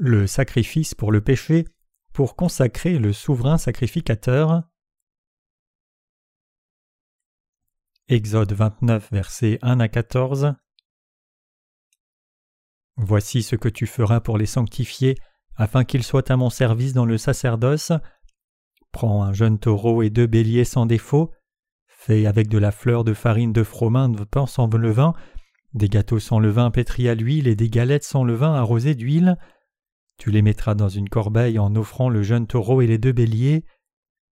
le sacrifice pour le péché, pour consacrer le souverain sacrificateur. Exode 29, versets 1 à 14. Voici ce que tu feras pour les sanctifier, afin qu'ils soient à mon service dans le sacerdoce. Prends un jeune taureau et 2 béliers sans défaut, fais avec de la fleur de farine de froment de pain sans levain, des gâteaux sans levain pétris à l'huile et des galettes sans levain arrosées d'huile. Tu les mettras dans une corbeille en offrant le jeune taureau et les 2 béliers.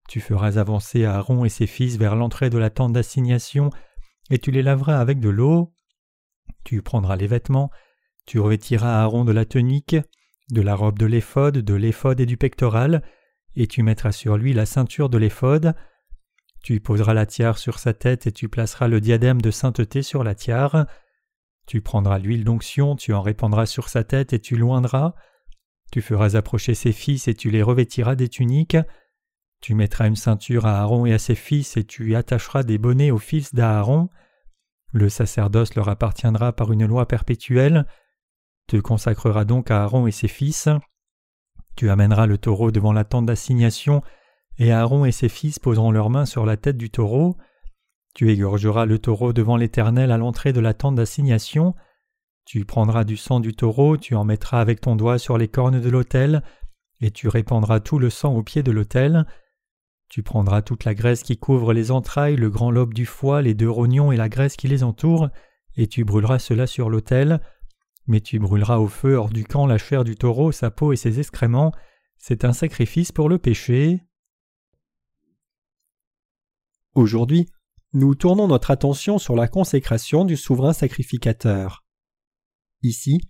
Tu feras avancer Aaron et ses fils vers l'entrée de la tente d'assignation, et tu les laveras avec de l'eau. Tu prendras les vêtements, tu revêtiras Aaron de la tunique, de la robe de l'éphod et du pectoral, et tu mettras sur lui la ceinture de l'éphod. Tu poseras la tiare sur sa tête et tu placeras le diadème de sainteté sur la tiare. Tu prendras l'huile d'onction, tu en répandras sur sa tête et tu l'oindras. Tu feras approcher ses fils et tu les revêtiras des tuniques. Tu mettras une ceinture à Aaron et à ses fils et tu attacheras des bonnets aux fils d'Aaron. Le sacerdoce leur appartiendra par une loi perpétuelle. Tu consacreras donc à Aaron et ses fils. Tu amèneras le taureau devant la tente d'assignation, et Aaron et ses fils poseront leurs mains sur la tête du taureau. Tu égorgeras le taureau devant l'Éternel à l'entrée de la tente d'assignation. Tu prendras du sang du taureau, tu en mettras avec ton doigt sur les cornes de l'autel, et tu répandras tout le sang au pied de l'autel. Tu prendras toute la graisse qui couvre les entrailles, le grand lobe du foie, les 2 rognons et la graisse qui les entoure, et tu brûleras cela sur l'autel. Mais tu brûleras au feu hors du camp la chair du taureau, sa peau et ses excréments. C'est un sacrifice pour le péché. Aujourd'hui, nous tournons notre attention sur la consécration du souverain sacrificateur. Ici,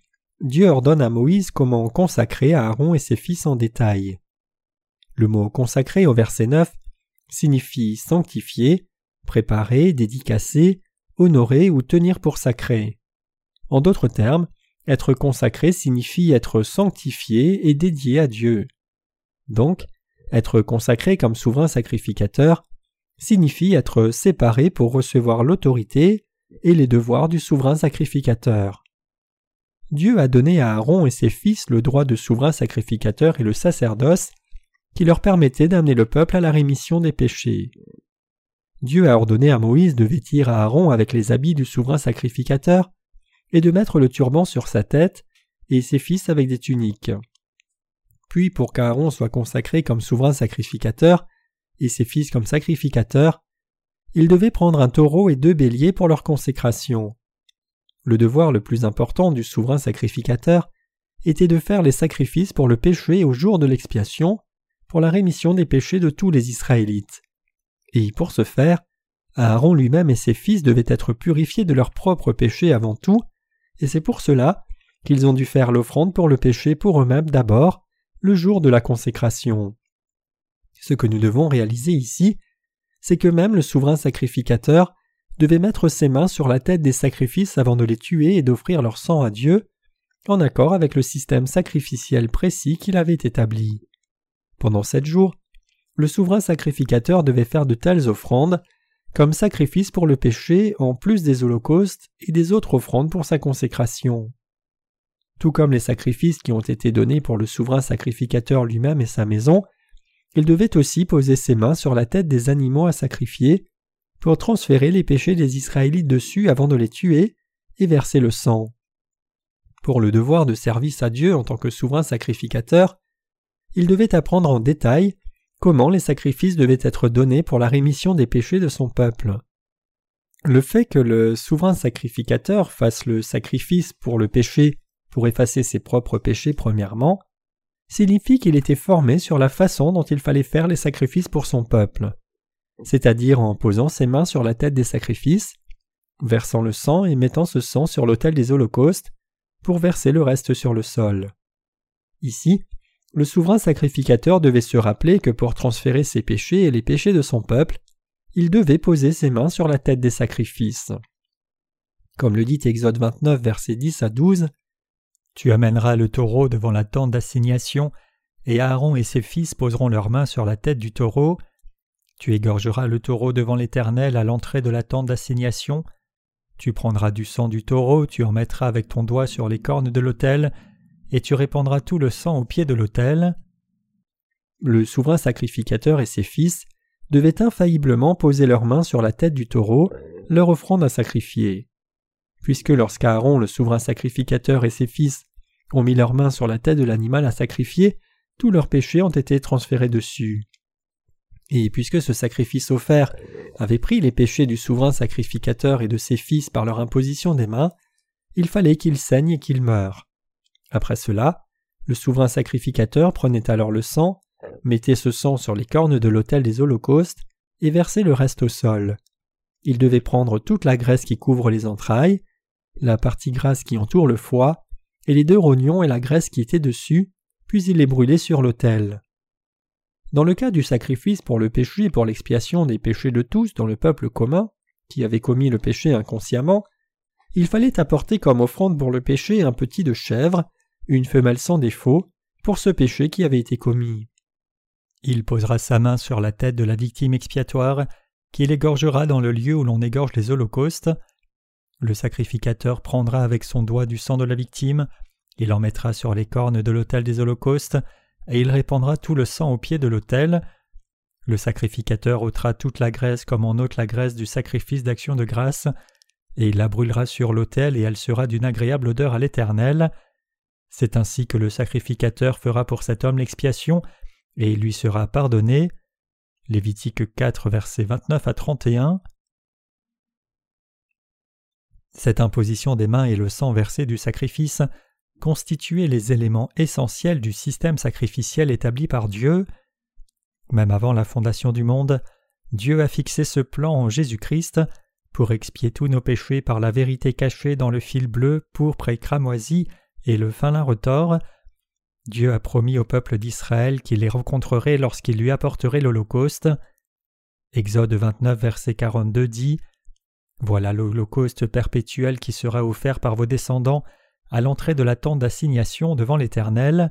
Dieu ordonne à Moïse comment consacrer Aaron et ses fils en détail. Le mot « consacrer » au verset 9 signifie « sanctifier », « préparer », « dédicacer », « honorer » ou « tenir pour sacré ». En d'autres termes, être consacré signifie être sanctifié et dédié à Dieu. Donc, être consacré comme souverain sacrificateur signifie être séparé pour recevoir l'autorité et les devoirs du souverain sacrificateur. Dieu a donné à Aaron et ses fils le droit de souverain sacrificateur et le sacerdoce qui leur permettait d'amener le peuple à la rémission des péchés. Dieu a ordonné à Moïse de vêtir à Aaron avec les habits du souverain sacrificateur et de mettre le turban sur sa tête et ses fils avec des tuniques. Puis pour qu'Aaron soit consacré comme souverain sacrificateur et ses fils comme sacrificateurs, il devait prendre un taureau et 2 béliers pour leur consécration. Le devoir le plus important du souverain sacrificateur était de faire les sacrifices pour le péché au jour de l'expiation, pour la rémission des péchés de tous les Israélites. Et pour ce faire, Aaron lui-même et ses fils devaient être purifiés de leurs propres péchés avant tout, et c'est pour cela qu'ils ont dû faire l'offrande pour le péché pour eux-mêmes d'abord, le jour de la consécration. Ce que nous devons réaliser ici, c'est que même le souverain sacrificateur devait mettre ses mains sur la tête des sacrifices avant de les tuer et d'offrir leur sang à Dieu, en accord avec le système sacrificiel précis qu'il avait établi. Pendant 7 jours, le souverain sacrificateur devait faire de telles offrandes comme sacrifice pour le péché en plus des holocaustes et des autres offrandes pour sa consécration. Tout comme les sacrifices qui ont été donnés pour le souverain sacrificateur lui-même et sa maison, il devait aussi poser ses mains sur la tête des animaux à sacrifier pour transférer les péchés des Israélites dessus avant de les tuer et verser le sang. Pour le devoir de service à Dieu en tant que souverain sacrificateur, il devait apprendre en détail comment les sacrifices devaient être donnés pour la rémission des péchés de son peuple. Le fait que le souverain sacrificateur fasse le sacrifice pour le péché pour effacer ses propres péchés premièrement, signifie qu'il était formé sur la façon dont il fallait faire les sacrifices pour son peuple, c'est-à-dire en posant ses mains sur la tête des sacrifices, versant le sang et mettant ce sang sur l'autel des holocaustes pour verser le reste sur le sol. Ici, le souverain sacrificateur devait se rappeler que pour transférer ses péchés et les péchés de son peuple, il devait poser ses mains sur la tête des sacrifices. Comme le dit Exode 29, versets 10 à 12, « Tu amèneras le taureau devant la tente d'assignation, et Aaron et ses fils poseront leurs mains sur la tête du taureau. Tu égorgeras le taureau devant l'Éternel à l'entrée de la tente d'assignation. Tu prendras du sang du taureau, tu en mettras avec ton doigt sur les cornes de l'autel, et tu répandras tout le sang au pied de l'autel. » Le souverain sacrificateur et ses fils devaient infailliblement poser leurs mains sur la tête du taureau, leur offrande à sacrifier. Puisque lorsqu'Aaron, le souverain sacrificateur et ses fils ont mis leurs mains sur la tête de l'animal à sacrifier, tous leurs péchés ont été transférés dessus. Et puisque ce sacrifice offert avait pris les péchés du souverain sacrificateur et de ses fils par leur imposition des mains, il fallait qu'ils saignent et qu'ils meurent. Après cela, le souverain sacrificateur prenait alors le sang, mettait ce sang sur les cornes de l'autel des holocaustes et versait le reste au sol. Il devait prendre toute la graisse qui couvre les entrailles, la partie grasse qui entoure le foie, et les deux rognons et la graisse qui était dessus, puis il les brûlait sur l'autel. Dans le cas du sacrifice pour le péché et pour l'expiation des péchés de tous dans le peuple commun, qui avait commis le péché inconsciemment, il fallait apporter comme offrande pour le péché un petit de chèvre, une femelle sans défaut, pour ce péché qui avait été commis. Il posera sa main sur la tête de la victime expiatoire, qu'il égorgera dans le lieu où l'on égorge les holocaustes. Le sacrificateur prendra avec son doigt du sang de la victime, il en mettra sur les cornes de l'autel des holocaustes, et il répandra tout le sang au pied de l'autel. Le sacrificateur ôtera toute la graisse comme on ôte la graisse du sacrifice d'action de grâce, et il la brûlera sur l'autel et elle sera d'une agréable odeur à l'Éternel. C'est ainsi que le sacrificateur fera pour cet homme l'expiation, et il lui sera pardonné. Lévitique 4, versets 29 à 31. Cette imposition des mains et le sang versé du sacrifice constituaient les éléments essentiels du système sacrificiel établi par Dieu. Même avant la fondation du monde, Dieu a fixé ce plan en Jésus-Christ pour expier tous nos péchés par la vérité cachée dans le fil bleu, pourpre et cramoisi et le fin lin retors. Dieu a promis au peuple d'Israël qu'il les rencontrerait lorsqu'il lui apporterait l'Holocauste. Exode 29, verset 42 dit « Voilà l'Holocauste perpétuel qui sera offert par vos descendants à l'entrée de la tente d'assignation devant l'Éternel.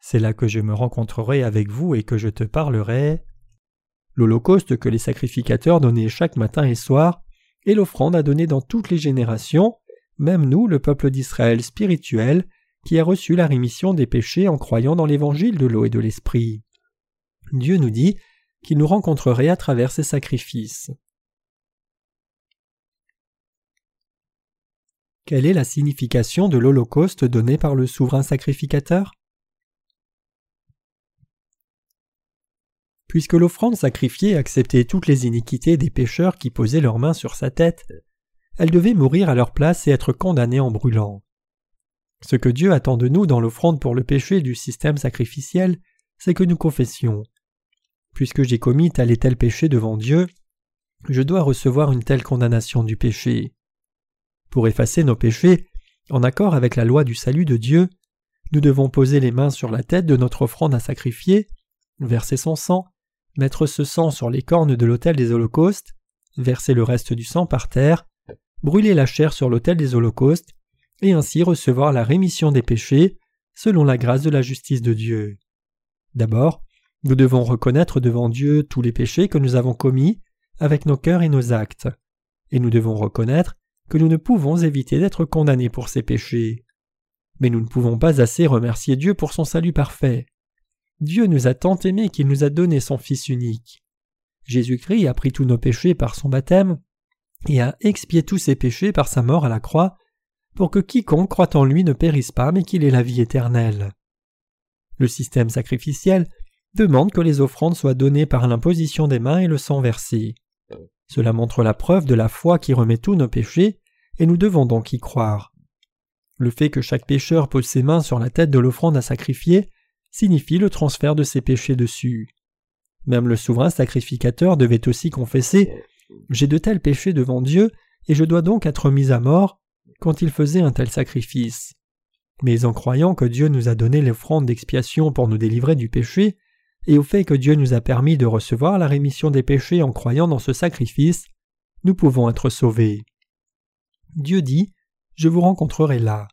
C'est là que je me rencontrerai avec vous et que je te parlerai. » L'Holocauste que les sacrificateurs donnaient chaque matin et soir est l'offrande à donner dans toutes les générations, même nous, le peuple d'Israël spirituel, qui a reçu la rémission des péchés en croyant dans l'évangile de l'eau et de l'esprit. Dieu nous dit qu'il nous rencontrerait à travers ses sacrifices. Quelle est la signification de l'Holocauste donné par le souverain sacrificateur? Puisque l'offrande sacrifiée acceptait toutes les iniquités des pécheurs qui posaient leurs mains sur sa tête, elle devait mourir à leur place et être condamnée en brûlant. Ce que Dieu attend de nous dans l'offrande pour le péché du système sacrificiel, c'est que nous confessions. Puisque j'ai commis tel et tel péché devant Dieu, je dois recevoir une telle condamnation du péché. Pour effacer nos péchés, en accord avec la loi du salut de Dieu, nous devons poser les mains sur la tête de notre offrande à sacrifier, verser son sang, mettre ce sang sur les cornes de l'autel des holocaustes, verser le reste du sang par terre, brûler la chair sur l'autel des holocaustes, et ainsi recevoir la rémission des péchés, selon la grâce de la justice de Dieu. D'abord, nous devons reconnaître devant Dieu tous les péchés que nous avons commis avec nos cœurs et nos actes, et nous devons reconnaître que nous ne pouvons éviter d'être condamnés pour ces péchés. Mais nous ne pouvons pas assez remercier Dieu pour son salut parfait. Dieu nous a tant aimés qu'il nous a donné son Fils unique. Jésus-Christ a pris tous nos péchés par son baptême et a expié tous ses péchés par sa mort à la croix, pour que quiconque croit en lui ne périsse pas, mais qu'il ait la vie éternelle. Le système sacrificiel demande que les offrandes soient données par l'imposition des mains et le sang versé. Cela montre la preuve de la foi qui remet tous nos péchés, et nous devons donc y croire. Le fait que chaque pécheur pose ses mains sur la tête de l'offrande à sacrifier signifie le transfert de ses péchés dessus. Même le souverain sacrificateur devait aussi confesser « J'ai de tels péchés devant Dieu, et je dois donc être mis à mort » quand il faisait un tel sacrifice. Mais en croyant que Dieu nous a donné l'offrande d'expiation pour nous délivrer du péché, et au fait que Dieu nous a permis de recevoir la rémission des péchés en croyant dans ce sacrifice, nous pouvons être sauvés. Dieu dit « Je vous rencontrerai là ».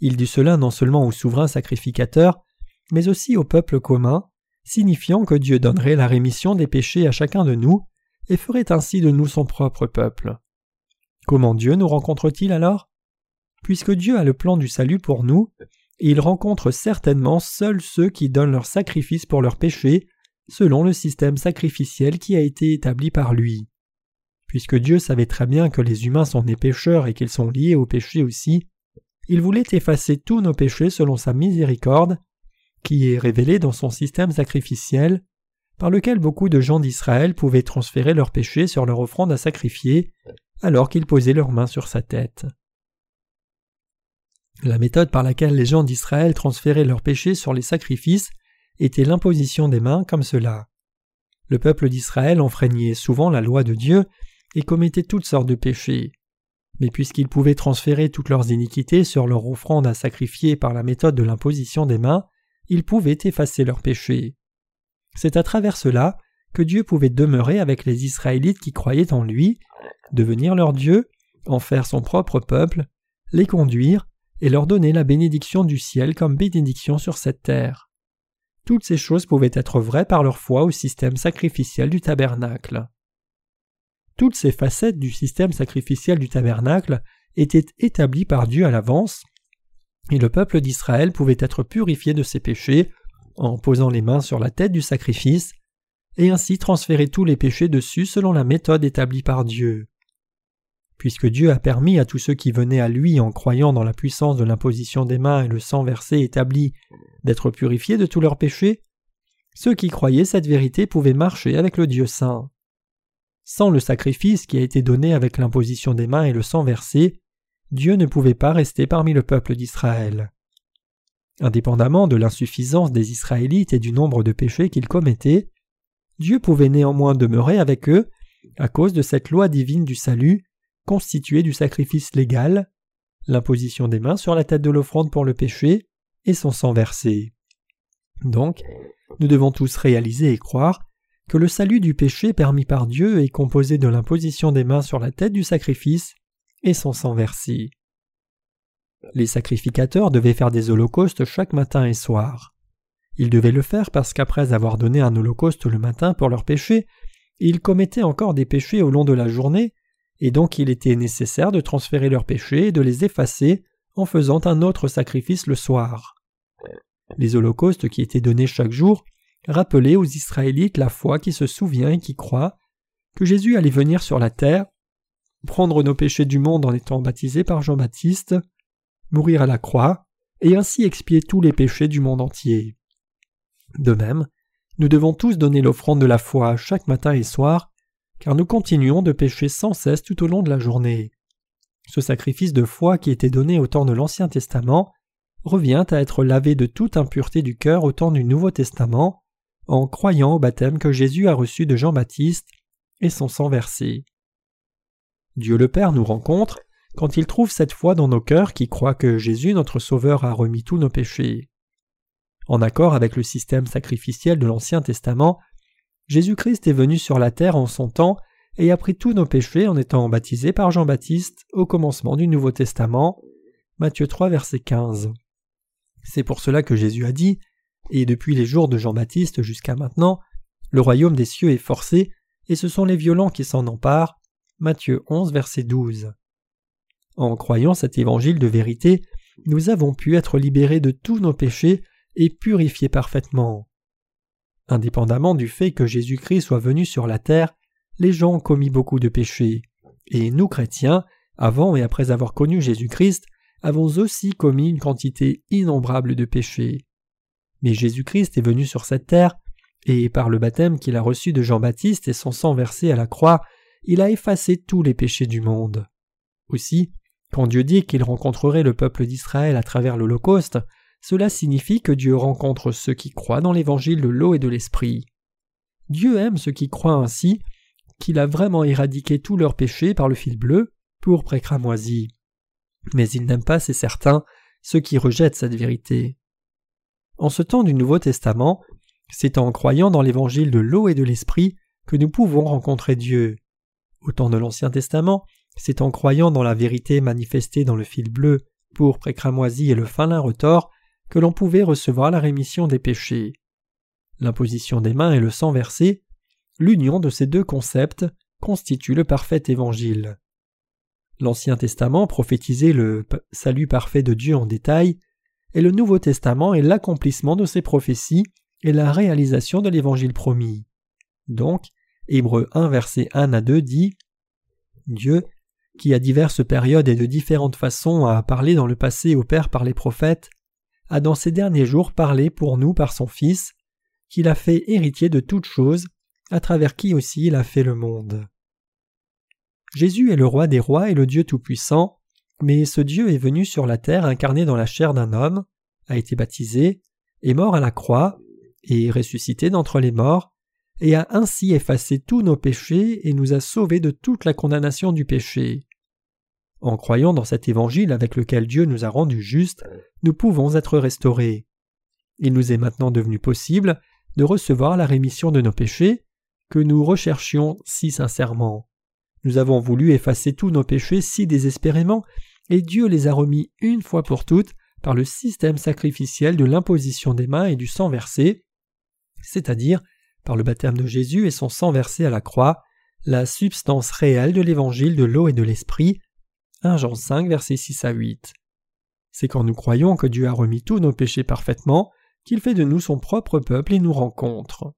Il dit cela non seulement au souverain sacrificateur, mais aussi au peuple commun, signifiant que Dieu donnerait la rémission des péchés à chacun de nous, et ferait ainsi de nous son propre peuple. Comment Dieu nous rencontre-t-il alors? Puisque Dieu a le plan du salut pour nous, il rencontre certainement seuls ceux qui donnent leur sacrifice pour leurs péchés, selon le système sacrificiel qui a été établi par lui. Puisque Dieu savait très bien que les humains sont des pécheurs et qu'ils sont liés au péché aussi, il voulait effacer tous nos péchés selon sa miséricorde, qui est révélée dans son système sacrificiel, par lequel beaucoup de gens d'Israël pouvaient transférer leurs péchés sur leur offrande à sacrifier, alors qu'ils posaient leurs mains sur sa tête. La méthode par laquelle les gens d'Israël transféraient leurs péchés sur les sacrifices était l'imposition des mains comme cela. Le peuple d'Israël enfreignait souvent la loi de Dieu et commettait toutes sortes de péchés. Mais puisqu'ils pouvaient transférer toutes leurs iniquités sur leur offrande à sacrifier par la méthode de l'imposition des mains, ils pouvaient effacer leurs péchés. C'est à travers cela que Dieu pouvait demeurer avec les Israélites qui croyaient en lui, devenir leur Dieu, en faire son propre peuple, les conduire, et leur donner la bénédiction du ciel comme bénédiction sur cette terre. Toutes ces choses pouvaient être vraies par leur foi au système sacrificiel du tabernacle. Toutes ces facettes du système sacrificiel du tabernacle étaient établies par Dieu à l'avance, et le peuple d'Israël pouvait être purifié de ses péchés en posant les mains sur la tête du sacrifice, et ainsi transférer tous les péchés dessus selon la méthode établie par Dieu. Puisque Dieu a permis à tous ceux qui venaient à lui en croyant dans la puissance de l'imposition des mains et le sang versé établi d'être purifiés de tous leurs péchés, ceux qui croyaient cette vérité pouvaient marcher avec le Dieu saint. Sans le sacrifice qui a été donné avec l'imposition des mains et le sang versé, Dieu ne pouvait pas rester parmi le peuple d'Israël. Indépendamment de l'insuffisance des Israélites et du nombre de péchés qu'ils commettaient, Dieu pouvait néanmoins demeurer avec eux à cause de cette loi divine du salut, constitué du sacrifice légal, l'imposition des mains sur la tête de l'offrande pour le péché et son sang versé. Donc, nous devons tous réaliser et croire que le salut du péché permis par Dieu est composé de l'imposition des mains sur la tête du sacrifice et son sang versé. Les sacrificateurs devaient faire des holocaustes chaque matin et soir. Ils devaient le faire parce qu'après avoir donné un holocauste le matin pour leur péché, ils commettaient encore des péchés au long de la journée, et donc il était nécessaire de transférer leurs péchés et de les effacer en faisant un autre sacrifice le soir. Les holocaustes qui étaient donnés chaque jour rappelaient aux Israélites la foi qui se souvient et qui croit que Jésus allait venir sur la terre, prendre nos péchés du monde en étant baptisé par Jean-Baptiste, mourir à la croix, et ainsi expier tous les péchés du monde entier. De même, nous devons tous donner l'offrande de la foi chaque matin et soir, car nous continuons de pécher sans cesse tout au long de la journée. Ce sacrifice de foi qui était donné au temps de l'Ancien Testament revient à être lavé de toute impureté du cœur au temps du Nouveau Testament, en croyant au baptême que Jésus a reçu de Jean-Baptiste et son sang versé. Dieu le Père nous rencontre quand il trouve cette foi dans nos cœurs qui croient que Jésus notre Sauveur a remis tous nos péchés. En accord avec le système sacrificiel de l'Ancien Testament, Jésus-Christ est venu sur la terre en son temps et a pris tous nos péchés en étant baptisé par Jean-Baptiste au commencement du Nouveau Testament, Matthieu 3, verset 15. C'est pour cela que Jésus a dit, et depuis les jours de Jean-Baptiste jusqu'à maintenant, le royaume des cieux est forcé, et ce sont les violents qui s'en emparent, Matthieu 11, verset 12. En croyant cet évangile de vérité, nous avons pu être libérés de tous nos péchés et purifiés parfaitement. Indépendamment du fait que Jésus-Christ soit venu sur la terre, les gens ont commis beaucoup de péchés. Et nous, chrétiens, avant et après avoir connu Jésus-Christ, avons aussi commis une quantité innombrable de péchés. Mais Jésus-Christ est venu sur cette terre, et par le baptême qu'il a reçu de Jean-Baptiste et son sang versé à la croix, il a effacé tous les péchés du monde. Aussi, quand Dieu dit qu'il rencontrerait le peuple d'Israël à travers l'Holocauste, cela signifie que Dieu rencontre ceux qui croient dans l'évangile de l'eau et de l'esprit. Dieu aime ceux qui croient ainsi qu'il a vraiment éradiqué tous leurs péchés par le fil bleu, pourpre et cramoisi. Mais il n'aime pas, c'est certain, ceux qui rejettent cette vérité. En ce temps du Nouveau Testament, c'est en croyant dans l'évangile de l'eau et de l'esprit que nous pouvons rencontrer Dieu. Au temps de l'Ancien Testament, c'est en croyant dans la vérité manifestée dans le fil bleu, pourpre et cramoisi et le fin lin retors que l'on pouvait recevoir la rémission des péchés. L'imposition des mains et le sang versé, l'union de ces deux concepts, constitue le parfait évangile. L'Ancien Testament prophétisait le salut parfait de Dieu en détail, et le Nouveau Testament est l'accomplissement de ces prophéties et la réalisation de l'Évangile promis. Donc, Hébreux 1, versets 1 à 2 dit « Dieu, qui à diverses périodes et de différentes façons a parlé dans le passé au Père par les prophètes, a dans ces derniers jours parlé pour nous par son Fils, qu'il a fait héritier de toutes choses, à travers qui aussi il a fait le monde. » Jésus est le roi des rois et le Dieu Tout-Puissant, mais ce Dieu est venu sur la terre incarné dans la chair d'un homme, a été baptisé, est mort à la croix, est ressuscité d'entre les morts, et a ainsi effacé tous nos péchés et nous a sauvés de toute la condamnation du péché. En croyant dans cet évangile avec lequel Dieu nous a rendus justes, nous pouvons être restaurés. Il nous est maintenant devenu possible de recevoir la rémission de nos péchés que nous recherchions si sincèrement. Nous avons voulu effacer tous nos péchés si désespérément, et Dieu les a remis une fois pour toutes par le système sacrificiel de l'imposition des mains et du sang versé, c'est-à-dire par le baptême de Jésus et son sang versé à la croix, la substance réelle de l'évangile de l'eau et de l'esprit, 1 Jean 5, versets 6 à 8. C'est quand nous croyons que Dieu a remis tous nos péchés parfaitement, qu'il fait de nous son propre peuple et nous rencontre.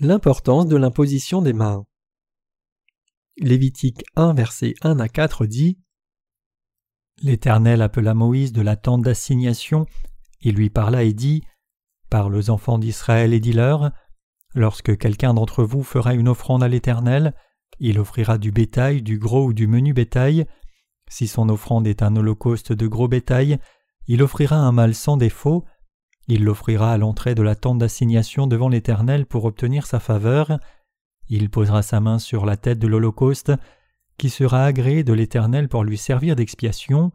L'importance de l'imposition des mains. Lévitique 1, versets 1 à 4 dit « L'Éternel appela Moïse de la tente d'assignation, il lui parla et dit « Parle aux enfants d'Israël et dis-leur, lorsque quelqu'un d'entre vous fera une offrande à l'Éternel, il offrira du bétail, du gros ou du menu bétail. Si son offrande est un holocauste de gros bétail, il offrira un mâle sans défaut. Il l'offrira à l'entrée de la tente d'assignation devant l'Éternel pour obtenir sa faveur. Il posera sa main sur la tête de l'holocauste, qui sera agréé de l'Éternel pour lui servir d'expiation. »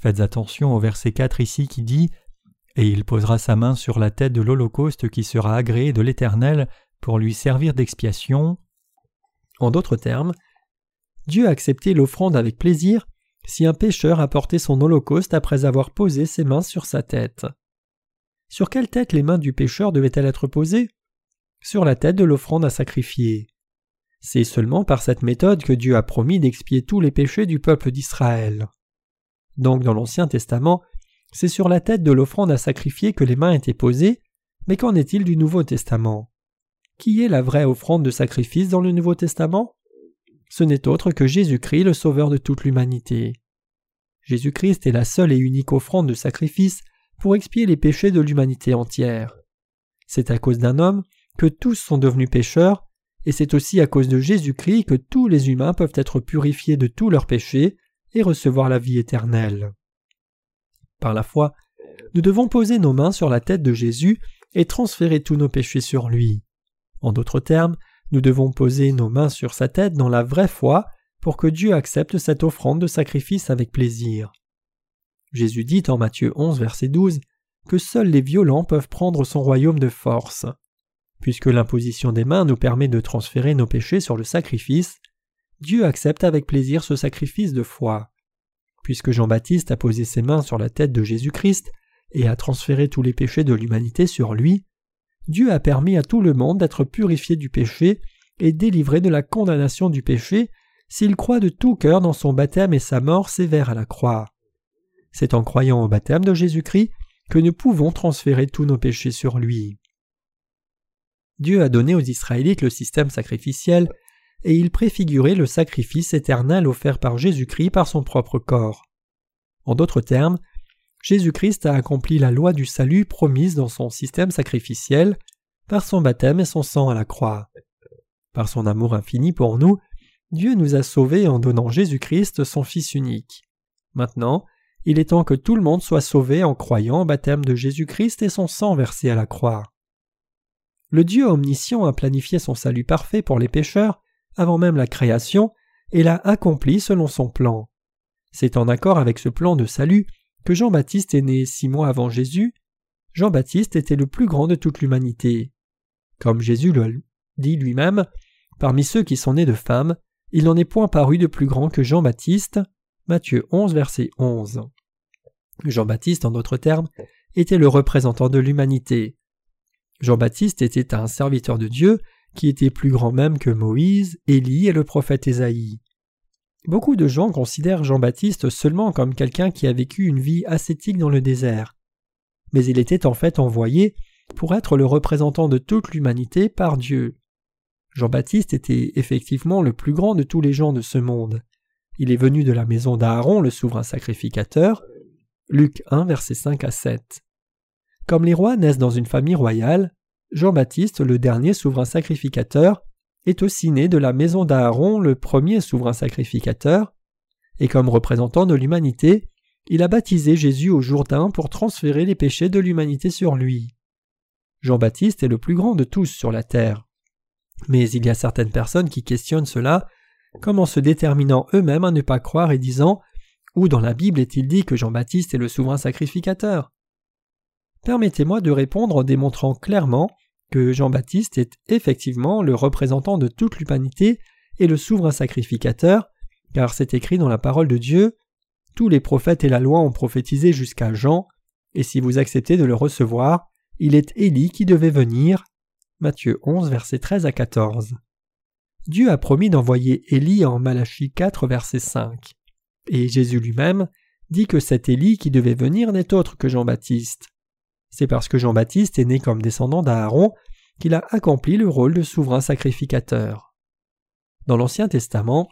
Faites attention au verset 4 ici qui dit « Et il posera sa main sur la tête de l'holocauste qui sera agréé de l'Éternel pour lui servir d'expiation. » En d'autres termes, Dieu a accepté l'offrande avec plaisir si un pécheur apportait son holocauste après avoir posé ses mains sur sa tête. Sur quelle tête les mains du pécheur devaient-elles être posées? Sur la tête de l'offrande à sacrifier. C'est seulement par cette méthode que Dieu a promis d'expier tous les péchés du peuple d'Israël. Donc dans l'Ancien Testament, c'est sur la tête de l'offrande à sacrifier que les mains étaient posées, mais qu'en est-il du Nouveau Testament? Qui est la vraie offrande de sacrifice dans le Nouveau Testament? Ce n'est autre que Jésus-Christ, le Sauveur de toute l'humanité. Jésus-Christ est la seule et unique offrande de sacrifice pour expier les péchés de l'humanité entière. C'est à cause d'un homme que tous sont devenus pécheurs, et c'est aussi à cause de Jésus-Christ que tous les humains peuvent être purifiés de tous leurs péchés et recevoir la vie éternelle. Par la foi, nous devons poser nos mains sur la tête de Jésus et transférer tous nos péchés sur lui. En d'autres termes, nous devons poser nos mains sur sa tête dans la vraie foi pour que Dieu accepte cette offrande de sacrifice avec plaisir. Jésus dit en Matthieu 11, verset 12, que seuls les violents peuvent prendre son royaume de force. Puisque l'imposition des mains nous permet de transférer nos péchés sur le sacrifice, Dieu accepte avec plaisir ce sacrifice de foi. Puisque Jean-Baptiste a posé ses mains sur la tête de Jésus-Christ et a transféré tous les péchés de l'humanité sur lui, Dieu a permis à tout le monde d'être purifié du péché et délivré de la condamnation du péché s'il croit de tout cœur dans son baptême et sa mort sévère à la croix. C'est en croyant au baptême de Jésus-Christ que nous pouvons transférer tous nos péchés sur lui. Dieu a donné aux Israélites le système sacrificiel et il préfigurait le sacrifice éternel offert par Jésus-Christ par son propre corps. En d'autres termes, Jésus-Christ a accompli la loi du salut promise dans son système sacrificiel par son baptême et son sang à la croix. Par son amour infini pour nous, Dieu nous a sauvés en donnant Jésus-Christ son Fils unique. Maintenant, il est temps que tout le monde soit sauvé en croyant au baptême de Jésus-Christ et son sang versé à la croix. Le Dieu omniscient a planifié son salut parfait pour les pécheurs avant même la création et l'a accompli selon son plan. C'est en accord avec ce plan de salut que Jean-Baptiste est né 6 mois avant Jésus. Jean-Baptiste était le plus grand de toute l'humanité. Comme Jésus le dit lui-même, parmi ceux qui sont nés de femmes, il n'en est point paru de plus grand que Jean-Baptiste. Matthieu 11, verset 11. Jean-Baptiste, en d'autres termes, était le représentant de l'humanité. Jean-Baptiste était un serviteur de Dieu qui était plus grand même que Moïse, Élie et le prophète Ésaïe. Beaucoup de gens considèrent Jean-Baptiste seulement comme quelqu'un qui a vécu une vie ascétique dans le désert. Mais il était en fait envoyé pour être le représentant de toute l'humanité par Dieu. Jean-Baptiste était effectivement le plus grand de tous les gens de ce monde. Il est venu de la maison d'Aaron, le souverain sacrificateur. Luc 1, versets 5 à 7. Comme les rois naissent dans une famille royale, Jean-Baptiste, le dernier souverain sacrificateur, est aussi né de la maison d'Aaron, le premier souverain sacrificateur, et comme représentant de l'humanité, il a baptisé Jésus au Jourdain pour transférer les péchés de l'humanité sur lui. Jean-Baptiste est le plus grand de tous sur la terre. Mais il y a certaines personnes qui questionnent cela, comme en se déterminant eux-mêmes à ne pas croire et disant « Où dans la Bible est-il dit que Jean-Baptiste est le souverain sacrificateur ?» Permettez-moi de répondre en démontrant clairement que Jean-Baptiste est effectivement le représentant de toute l'humanité et le souverain sacrificateur, car c'est écrit dans la parole de Dieu « Tous les prophètes et la loi ont prophétisé jusqu'à Jean, et si vous acceptez de le recevoir, il est Élie qui devait venir. » Matthieu 11, versets 13 à 14. Dieu a promis d'envoyer Élie en Malachie 4, verset 5. Et Jésus lui-même dit que cet Élie qui devait venir n'est autre que Jean-Baptiste. C'est parce que Jean-Baptiste est né comme descendant d'Aaron qu'il a accompli le rôle de souverain sacrificateur. Dans l'Ancien Testament,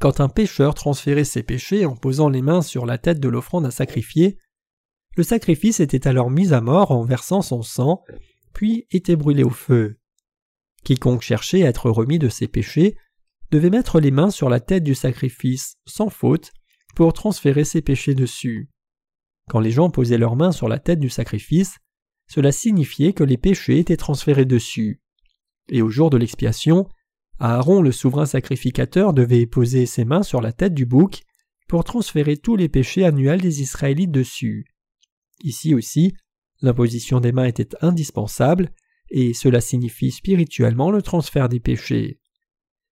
quand un pécheur transférait ses péchés en posant les mains sur la tête de l'offrande à sacrifier, le sacrifice était alors mis à mort en versant son sang, puis était brûlé au feu. Quiconque cherchait à être remis de ses péchés devait mettre les mains sur la tête du sacrifice sans faute pour transférer ses péchés dessus. Quand les gens posaient leurs mains sur la tête du sacrifice, cela signifiait que les péchés étaient transférés dessus. Et au jour de l'expiation, Aaron, le souverain sacrificateur, devait poser ses mains sur la tête du bouc pour transférer tous les péchés annuels des Israélites dessus. Ici aussi, l'imposition des mains était indispensable, et cela signifie spirituellement le transfert des péchés.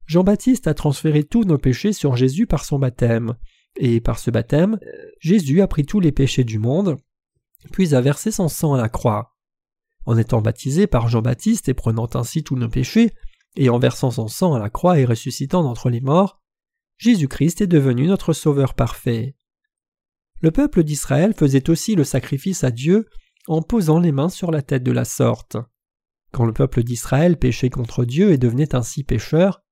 Jean-Baptiste a transféré tous nos péchés sur Jésus par son baptême. Et par ce baptême, Jésus a pris tous les péchés du monde, puis a versé son sang à la croix. En étant baptisé par Jean-Baptiste et prenant ainsi tous nos péchés, et en versant son sang à la croix et ressuscitant d'entre les morts, Jésus-Christ est devenu notre Sauveur parfait. Le peuple d'Israël faisait aussi le sacrifice à Dieu en posant les mains sur la tête de la sorte. Quand le peuple d'Israël péchait contre Dieu et devenait ainsi pécheur,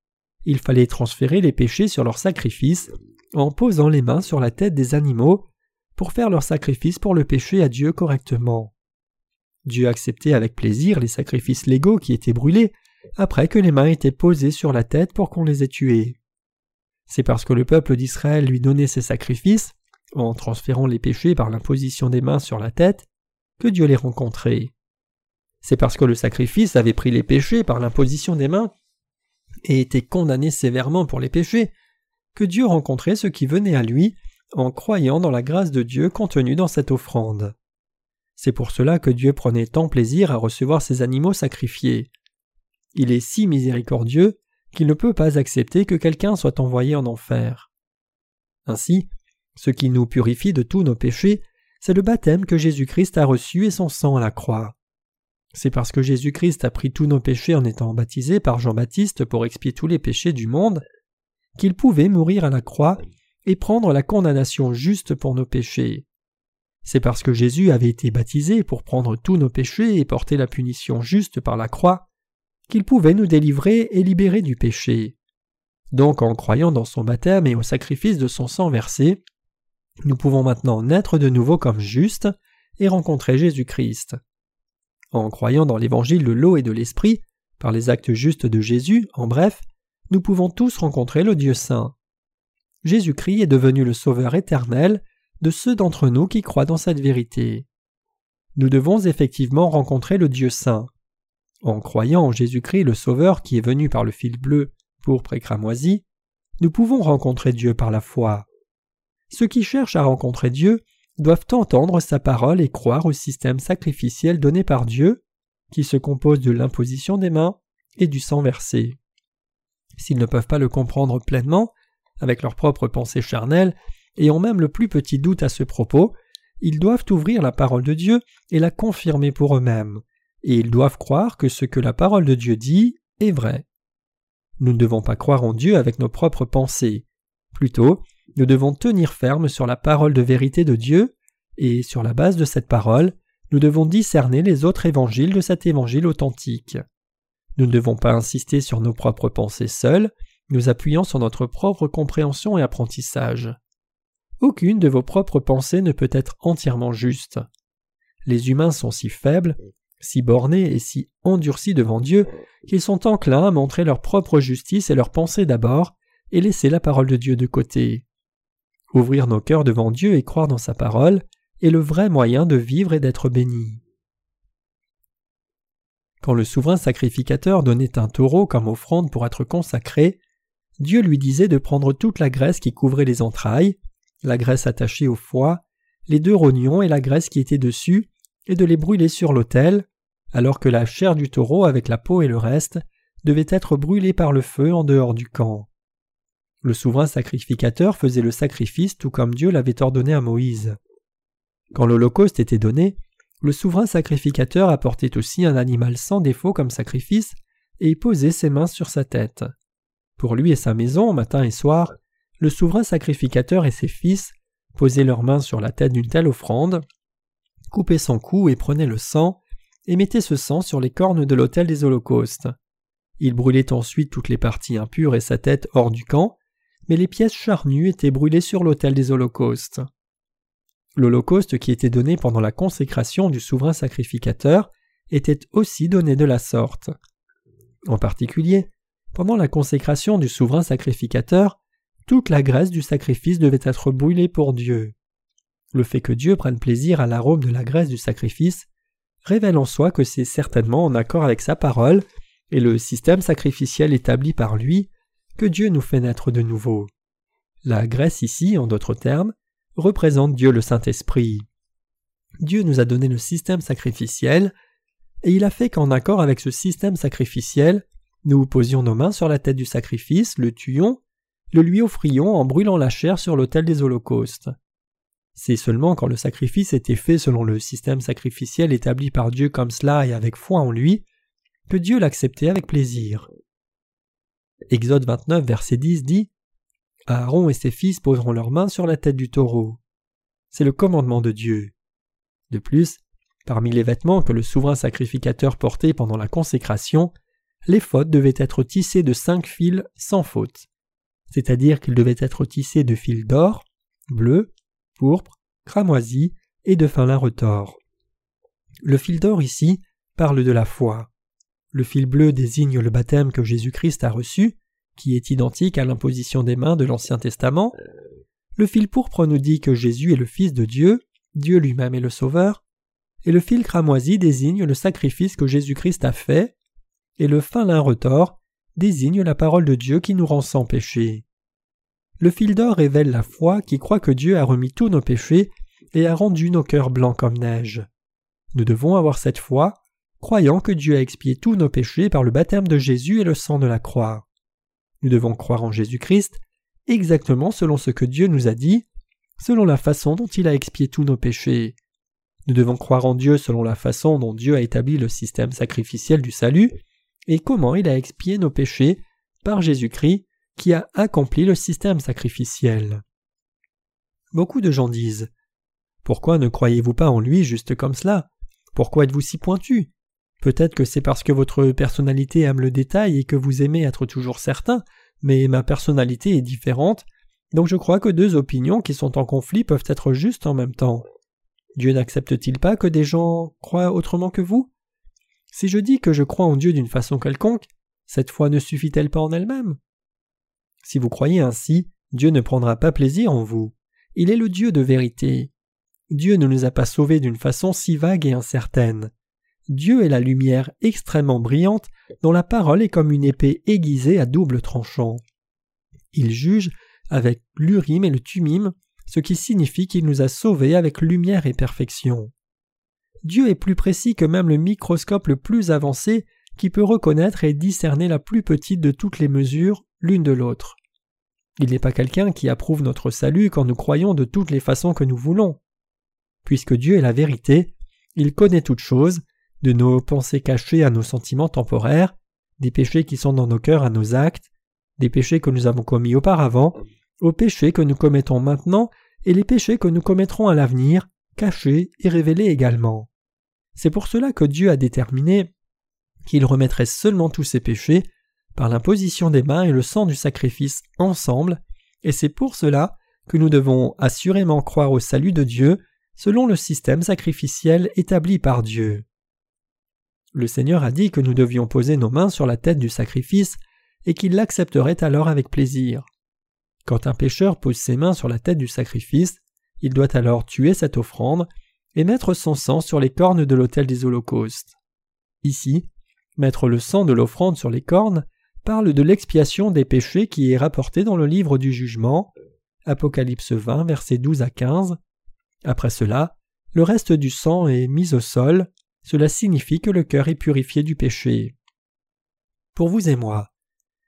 il fallait transférer les péchés sur leur sacrifice en posant les mains sur la tête des animaux pour faire leur sacrifice pour le péché à Dieu correctement. Dieu acceptait avec plaisir les sacrifices légaux qui étaient brûlés après que les mains étaient posées sur la tête pour qu'on les ait tués. C'est parce que le peuple d'Israël lui donnait ses sacrifices, en transférant les péchés par l'imposition des mains sur la tête, que Dieu les rencontrait. C'est parce que le sacrifice avait pris les péchés par l'imposition des mains et était condamné sévèrement pour les péchés, que Dieu rencontrait ceux qui venaient à lui en croyant dans la grâce de Dieu contenue dans cette offrande. C'est pour cela que Dieu prenait tant plaisir à recevoir ces animaux sacrifiés. Il est si miséricordieux qu'il ne peut pas accepter que quelqu'un soit envoyé en enfer. Ainsi, ce qui nous purifie de tous nos péchés, c'est le baptême que Jésus-Christ a reçu et son sang à la croix. C'est parce que Jésus-Christ a pris tous nos péchés en étant baptisé par Jean-Baptiste pour expier tous les péchés du monde, qu'il pouvait mourir à la croix et prendre la condamnation juste pour nos péchés. C'est parce que Jésus avait été baptisé pour prendre tous nos péchés et porter la punition juste par la croix, qu'il pouvait nous délivrer et libérer du péché. Donc en croyant dans son baptême et au sacrifice de son sang versé, nous pouvons maintenant naître de nouveau comme justes et rencontrer Jésus-Christ. En croyant dans l'évangile de l'eau et de l'esprit, par les actes justes de Jésus, en bref, nous pouvons tous rencontrer le Dieu Saint. Jésus-Christ est devenu le Sauveur éternel de ceux d'entre nous qui croient dans cette vérité. Nous devons effectivement rencontrer le Dieu Saint. En croyant en Jésus-Christ le Sauveur qui est venu par le fil bleu, pourpre et cramoisi, nous pouvons rencontrer Dieu par la foi. Ceux qui cherchent à rencontrer Dieu doivent entendre sa parole et croire au système sacrificiel donné par Dieu, qui se compose de l'imposition des mains et du sang versé. S'ils ne peuvent pas le comprendre pleinement, avec leurs propres pensées charnelles, et ont même le plus petit doute à ce propos, ils doivent ouvrir la parole de Dieu et la confirmer pour eux-mêmes, et ils doivent croire que ce que la parole de Dieu dit est vrai. Nous ne devons pas croire en Dieu avec nos propres pensées, Plutôt, nous devons tenir ferme sur la parole de vérité de Dieu, et sur la base de cette parole, nous devons discerner les autres évangiles de cet évangile authentique. Nous ne devons pas insister sur nos propres pensées seules, nous appuyant sur notre propre compréhension et apprentissage. Aucune de vos propres pensées ne peut être entièrement juste. Les humains sont si faibles, si bornés et si endurcis devant Dieu qu'ils sont enclins à montrer leur propre justice et leurs pensées d'abord et laisser la parole de Dieu de côté. Ouvrir nos cœurs devant Dieu et croire dans sa parole est le vrai moyen de vivre et d'être béni. Quand le souverain sacrificateur donnait un taureau comme offrande pour être consacré, Dieu lui disait de prendre toute la graisse qui couvrait les entrailles, la graisse attachée au foie, les deux rognons et la graisse qui était dessus, et de les brûler sur l'autel, alors que la chair du taureau avec la peau et le reste devait être brûlée par le feu en dehors du camp. Le souverain sacrificateur faisait le sacrifice tout comme Dieu l'avait ordonné à Moïse. Quand l'Holocauste était donné, le souverain sacrificateur apportait aussi un animal sans défaut comme sacrifice et posait ses mains sur sa tête. Pour lui et sa maison, matin et soir, le souverain sacrificateur et ses fils posaient leurs mains sur la tête d'une telle offrande, coupaient son cou et prenaient le sang, et mettaient ce sang sur les cornes de l'autel des holocaustes. Ils brûlaient ensuite toutes les parties impures et sa tête hors du camp, mais les pièces charnues étaient brûlées sur l'autel des holocaustes. L'holocauste qui était donné pendant la consécration du souverain sacrificateur était aussi donné de la sorte. En particulier, pendant la consécration du souverain sacrificateur, toute la graisse du sacrifice devait être brûlée pour Dieu. Le fait que Dieu prenne plaisir à l'arôme de la graisse du sacrifice révèle en soi que c'est certainement en accord avec sa parole et le système sacrificiel établi par lui que Dieu nous fait naître de nouveau. La graisse ici, en d'autres termes, représente Dieu le Saint-Esprit. Dieu nous a donné le système sacrificiel et il a fait qu'en accord avec ce système sacrificiel, nous posions nos mains sur la tête du sacrifice, le tuions, le lui offrions en brûlant la chair sur l'autel des holocaustes. C'est seulement quand le sacrifice était fait selon le système sacrificiel établi par Dieu comme cela et avec foi en lui, que Dieu l'acceptait avec plaisir. Exode 29, verset 10 dit « Aaron et ses fils poseront leurs mains sur la tête du taureau. » C'est le commandement de Dieu. De plus, parmi les vêtements que le souverain sacrificateur portait pendant la consécration, l'éphod devait être tissé de 5 fils sans faute. C'est-à-dire qu'il devait être tissé de fils d'or, bleu, pourpre, cramoisi et de fin lin retors. Le fil d'or ici parle de la foi. Le fil bleu désigne le baptême que Jésus-Christ a reçu, qui est identique à l'imposition des mains de l'Ancien Testament. Le fil pourpre nous dit que Jésus est le Fils de Dieu, Dieu lui-même est le Sauveur, et le fil cramoisi désigne le sacrifice que Jésus-Christ a fait, et le fin lin retors désigne la parole de Dieu qui nous rend sans péché. Le fil d'or révèle la foi qui croit que Dieu a remis tous nos péchés et a rendu nos cœurs blancs comme neige. Nous devons avoir cette foi, croyant que Dieu a expié tous nos péchés par le baptême de Jésus et le sang de la croix. Nous devons croire en Jésus-Christ exactement selon ce que Dieu nous a dit, selon la façon dont il a expié tous nos péchés. Nous devons croire en Dieu selon la façon dont Dieu a établi le système sacrificiel du salut et comment il a expié nos péchés par Jésus-Christ qui a accompli le système sacrificiel. Beaucoup de gens disent « Pourquoi ne croyez-vous pas en lui juste comme cela? Pourquoi êtes-vous si pointu? Peut-être que c'est parce que votre personnalité aime le détail et que vous aimez être toujours certain, mais ma personnalité est différente, donc je crois que deux opinions qui sont en conflit peuvent être justes en même temps. Dieu n'accepte-t-il pas que des gens croient autrement que vous? Si je dis que je crois en Dieu d'une façon quelconque, cette foi ne suffit-elle pas en elle-même? Si vous croyez ainsi, Dieu ne prendra pas plaisir en vous. Il est le Dieu de vérité. Dieu ne nous a pas sauvés d'une façon si vague et incertaine. Dieu est la lumière extrêmement brillante dont la parole est comme une épée aiguisée à double tranchant. Il juge avec l'urim et le thummim, ce qui signifie qu'il nous a sauvés avec lumière et perfection. Dieu est plus précis que même le microscope le plus avancé qui peut reconnaître et discerner la plus petite de toutes les mesures l'une de l'autre. Il n'est pas quelqu'un qui approuve notre salut quand nous croyons de toutes les façons que nous voulons. Puisque Dieu est la vérité, il connaît toutes choses, de nos pensées cachées à nos sentiments temporaires, des péchés qui sont dans nos cœurs à nos actes, des péchés que nous avons commis auparavant, aux péchés que nous commettons maintenant et les péchés que nous commettrons à l'avenir, cachés et révélés également. C'est pour cela que Dieu a déterminé qu'il remettrait seulement tous ses péchés par l'imposition des mains et le sang du sacrifice ensemble, et c'est pour cela que nous devons assurément croire au salut de Dieu selon le système sacrificiel établi par Dieu. Le Seigneur a dit que nous devions poser nos mains sur la tête du sacrifice et qu'il l'accepterait alors avec plaisir. Quand un pécheur pose ses mains sur la tête du sacrifice, il doit alors tuer cette offrande et mettre son sang sur les cornes de l'autel des holocaustes. Ici, mettre le sang de l'offrande sur les cornes parle de l'expiation des péchés qui est rapportée dans le livre du jugement, Apocalypse 20, versets 12 à 15. Après cela, le reste du sang est mis au sol, cela signifie que le cœur est purifié du péché. Pour vous et moi,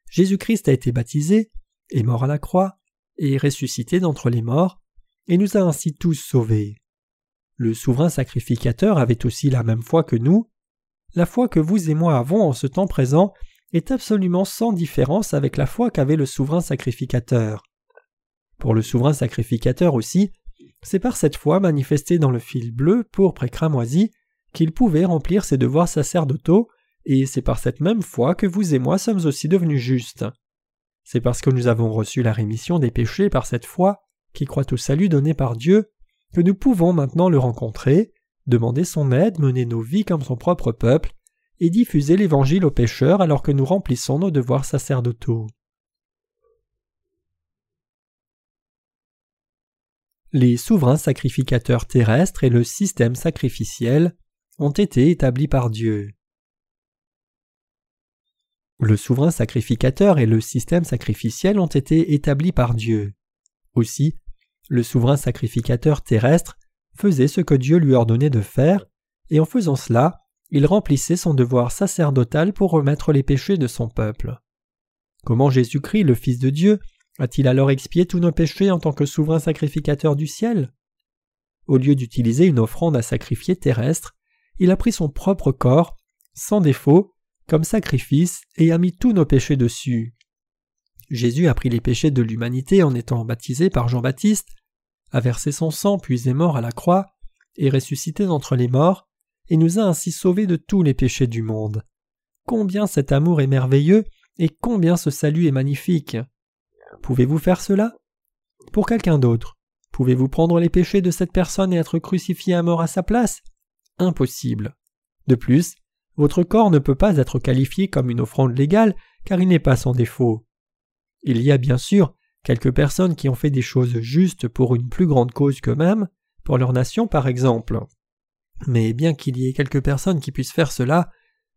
Jésus-Christ a été baptisé, est mort à la croix, et est ressuscité d'entre les morts, et nous a ainsi tous sauvés. Le souverain sacrificateur avait aussi la même foi que nous. La foi que vous et moi avons en ce temps présent est absolument sans différence avec la foi qu'avait le souverain sacrificateur. Pour le souverain sacrificateur aussi, c'est par cette foi manifestée dans le fil bleu, pourpre et cramoisi qu'il pouvait remplir ses devoirs sacerdotaux, et c'est par cette même foi que vous et moi sommes aussi devenus justes. C'est parce que nous avons reçu la rémission des péchés par cette foi, qui croit au salut donné par Dieu, que nous pouvons maintenant le rencontrer, demander son aide, mener nos vies comme son propre peuple, et diffuser l'Évangile aux pécheurs alors que nous remplissons nos devoirs sacerdotaux. Les souverains sacrificateurs terrestres et le système sacrificiel ont été établis par Dieu. Le souverain sacrificateur et le système sacrificiel ont été établis par Dieu. Aussi, le souverain sacrificateur terrestre faisait ce que Dieu lui ordonnait de faire, et en faisant cela, il remplissait son devoir sacerdotal pour remettre les péchés de son peuple. Comment Jésus-Christ, le Fils de Dieu, a-t-il alors expié tous nos péchés en tant que souverain sacrificateur du ciel? Au lieu d'utiliser une offrande à sacrifier terrestre, il a pris son propre corps, sans défaut, comme sacrifice et a mis tous nos péchés dessus. Jésus a pris les péchés de l'humanité en étant baptisé par Jean-Baptiste, a versé son sang puis est mort à la croix, est ressuscité d'entre les morts, et nous a ainsi sauvés de tous les péchés du monde. Combien cet amour est merveilleux et combien ce salut est magnifique! Pouvez-vous faire cela? Pour quelqu'un d'autre, pouvez-vous prendre les péchés de cette personne et être crucifié à mort à sa place? Impossible. De plus, votre corps ne peut pas être qualifié comme une offrande légale car il n'est pas sans défaut. Il y a bien sûr quelques personnes qui ont fait des choses justes pour une plus grande cause qu'eux-mêmes, pour leur nation par exemple. Mais bien qu'il y ait quelques personnes qui puissent faire cela,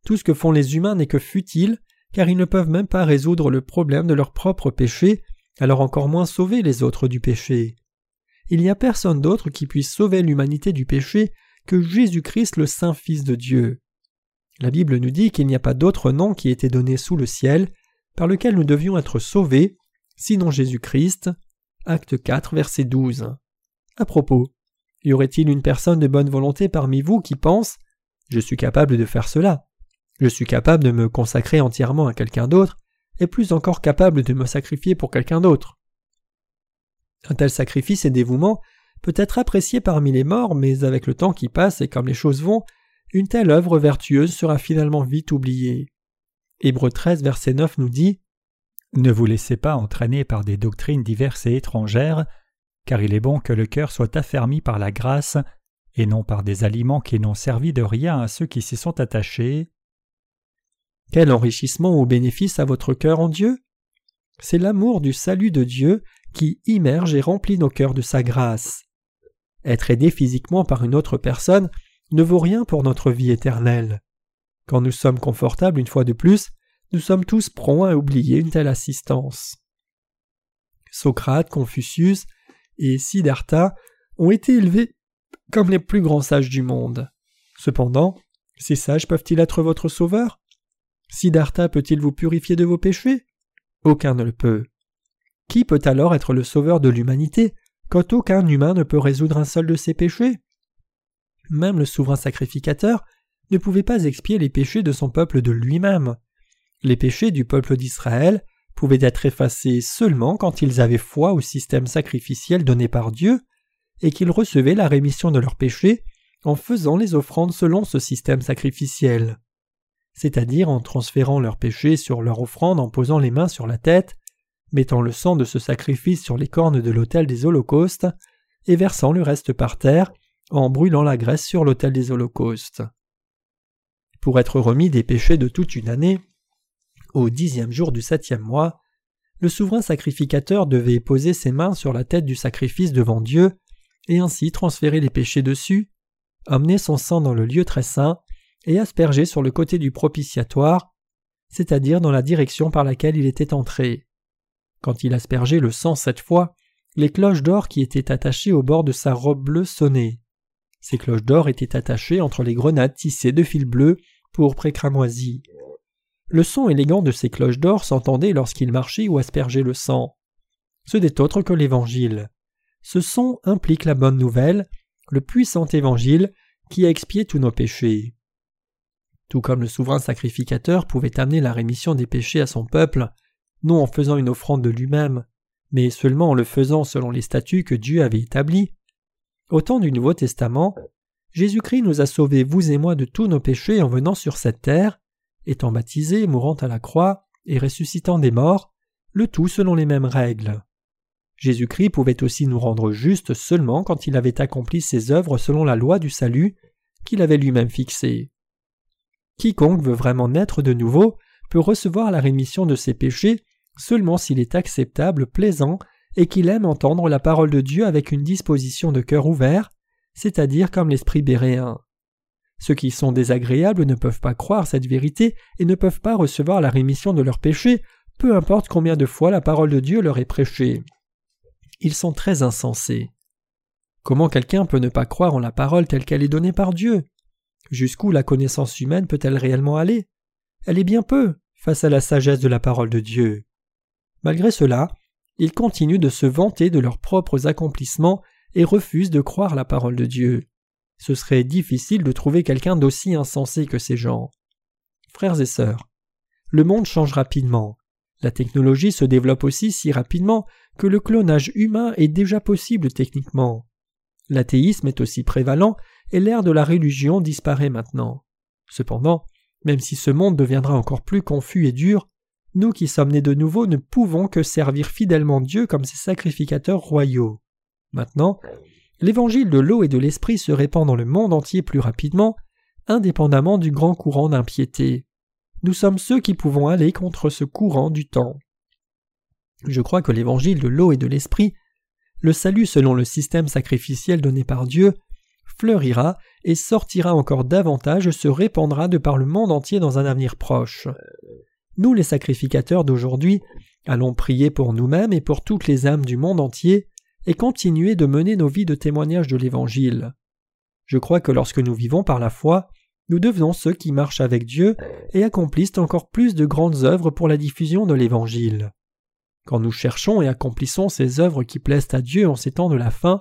tout ce que font les humains n'est que futile, car ils ne peuvent même pas résoudre le problème de leur propre péché, alors encore moins sauver les autres du péché. Il n'y a personne d'autre qui puisse sauver l'humanité du péché que Jésus-Christ le Saint Fils de Dieu. La Bible nous dit qu'il n'y a pas d'autre nom qui ait été donné sous le ciel, par lequel nous devions être sauvés, sinon Jésus-Christ. Acte 4, verset 12. À propos, y aurait-il une personne de bonne volonté parmi vous qui pense « Je suis capable de faire cela, je suis capable de me consacrer entièrement à quelqu'un d'autre, et plus encore capable de me sacrifier pour quelqu'un d'autre ». Un tel sacrifice et dévouement peut être apprécié parmi les morts, mais avec le temps qui passe et comme les choses vont, une telle œuvre vertueuse sera finalement vite oubliée. Hébreux 13, verset 9 nous dit « Ne vous laissez pas entraîner par des doctrines diverses et étrangères, car il est bon que le cœur soit affermi par la grâce, et non par des aliments qui n'ont servi de rien à ceux qui s'y sont attachés. » Quel enrichissement ou bénéfice à votre cœur en Dieu? C'est l'amour du salut de Dieu qui immerge et remplit nos cœurs de sa grâce. Être aidé physiquement par une autre personne ne vaut rien pour notre vie éternelle. Quand nous sommes confortables une fois de plus, nous sommes tous prompts à oublier une telle assistance. Socrate, Confucius et Siddhartha ont été élevés comme les plus grands sages du monde. Cependant, ces sages peuvent-ils être votre sauveur? Siddhartha peut-il vous purifier de vos péchés? Aucun ne le peut. Qui peut alors être le sauveur de l'humanité quand aucun humain ne peut résoudre un seul de ses péchés? Même le souverain sacrificateur ne pouvait pas expier les péchés de son peuple de lui-même. Les péchés du peuple d'Israël pouvaient être effacés seulement quand ils avaient foi au système sacrificiel donné par Dieu et qu'ils recevaient la rémission de leurs péchés en faisant les offrandes selon ce système sacrificiel, c'est-à-dire en transférant leurs péchés sur leur offrande en posant les mains sur la tête, mettant le sang de ce sacrifice sur les cornes de l'autel des holocaustes et versant le reste par terre en brûlant la graisse sur l'autel des holocaustes. Pour être remis des péchés de toute une année, au 10e jour du 7e mois, le souverain sacrificateur devait poser ses mains sur la tête du sacrifice devant Dieu et ainsi transférer les péchés dessus, amener son sang dans le lieu très saint et asperger sur le côté du propitiatoire, c'est-à-dire dans la direction par laquelle il était entré. Quand il aspergeait le sang cette fois, les cloches d'or qui étaient attachées au bord de sa robe bleue sonnaient. Ces cloches d'or étaient attachées entre les grenades tissées de fil bleu, pourpre et cramoisi. Le son élégant de ces cloches d'or s'entendait lorsqu'il marchait ou aspergeait le sang. Ce n'est autre que l'Évangile. Ce son implique la bonne nouvelle, le puissant Évangile qui a expié tous nos péchés. Tout comme le souverain sacrificateur pouvait amener la rémission des péchés à son peuple, non en faisant une offrande de lui-même, mais seulement en le faisant selon les statuts que Dieu avait établis, au temps du Nouveau Testament, Jésus-Christ nous a sauvés, vous et moi, de tous nos péchés en venant sur cette terre, étant baptisé, mourant à la croix et ressuscitant des morts, le tout selon les mêmes règles. Jésus-Christ pouvait aussi nous rendre justes seulement quand il avait accompli ses œuvres selon la loi du salut qu'il avait lui-même fixée. Quiconque veut vraiment naître de nouveau peut recevoir la rémission de ses péchés seulement s'il est acceptable, plaisant, et qu'il aime entendre la parole de Dieu avec une disposition de cœur ouvert, c'est-à-dire comme l'esprit béréen. Ceux qui sont désagréables ne peuvent pas croire cette vérité et ne peuvent pas recevoir la rémission de leurs péchés, peu importe combien de fois la parole de Dieu leur est prêchée. Ils sont très insensés. Comment quelqu'un peut ne pas croire en la parole telle qu'elle est donnée par Dieu? Jusqu'où la connaissance humaine peut-elle réellement aller? Elle est bien peu face à la sagesse de la parole de Dieu. Malgré cela, ils continuent de se vanter de leurs propres accomplissements et refusent de croire la parole de Dieu. Ce serait difficile de trouver quelqu'un d'aussi insensé que ces gens. Frères et sœurs, le monde change rapidement. La technologie se développe aussi si rapidement que le clonage humain est déjà possible techniquement. L'athéisme est aussi prévalent et l'ère de la religion disparaît maintenant. Cependant, même si ce monde deviendra encore plus confus et dur, nous qui sommes nés de nouveau ne pouvons que servir fidèlement Dieu comme ses sacrificateurs royaux. Maintenant, l'évangile de l'eau et de l'esprit se répand dans le monde entier plus rapidement, indépendamment du grand courant d'impiété. Nous sommes ceux qui pouvons aller contre ce courant du temps. Je crois que l'évangile de l'eau et de l'esprit, le salut selon le système sacrificiel donné par Dieu, fleurira et sortira encore davantage et se répandra de par le monde entier dans un avenir proche. Nous, les sacrificateurs d'aujourd'hui, allons prier pour nous-mêmes et pour toutes les âmes du monde entier et continuer de mener nos vies de témoignage de l'Évangile. Je crois que lorsque nous vivons par la foi, nous devenons ceux qui marchent avec Dieu et accomplissent encore plus de grandes œuvres pour la diffusion de l'Évangile. Quand nous cherchons et accomplissons ces œuvres qui plaisent à Dieu en ces temps de la fin,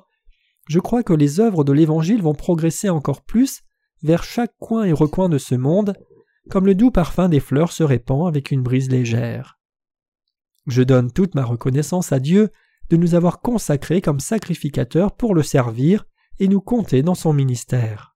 je crois que les œuvres de l'Évangile vont progresser encore plus vers chaque coin et recoin de ce monde, comme le doux parfum des fleurs se répand avec une brise légère. Je donne toute ma reconnaissance à Dieu de nous avoir consacrés comme sacrificateurs pour le servir et nous compter dans son ministère.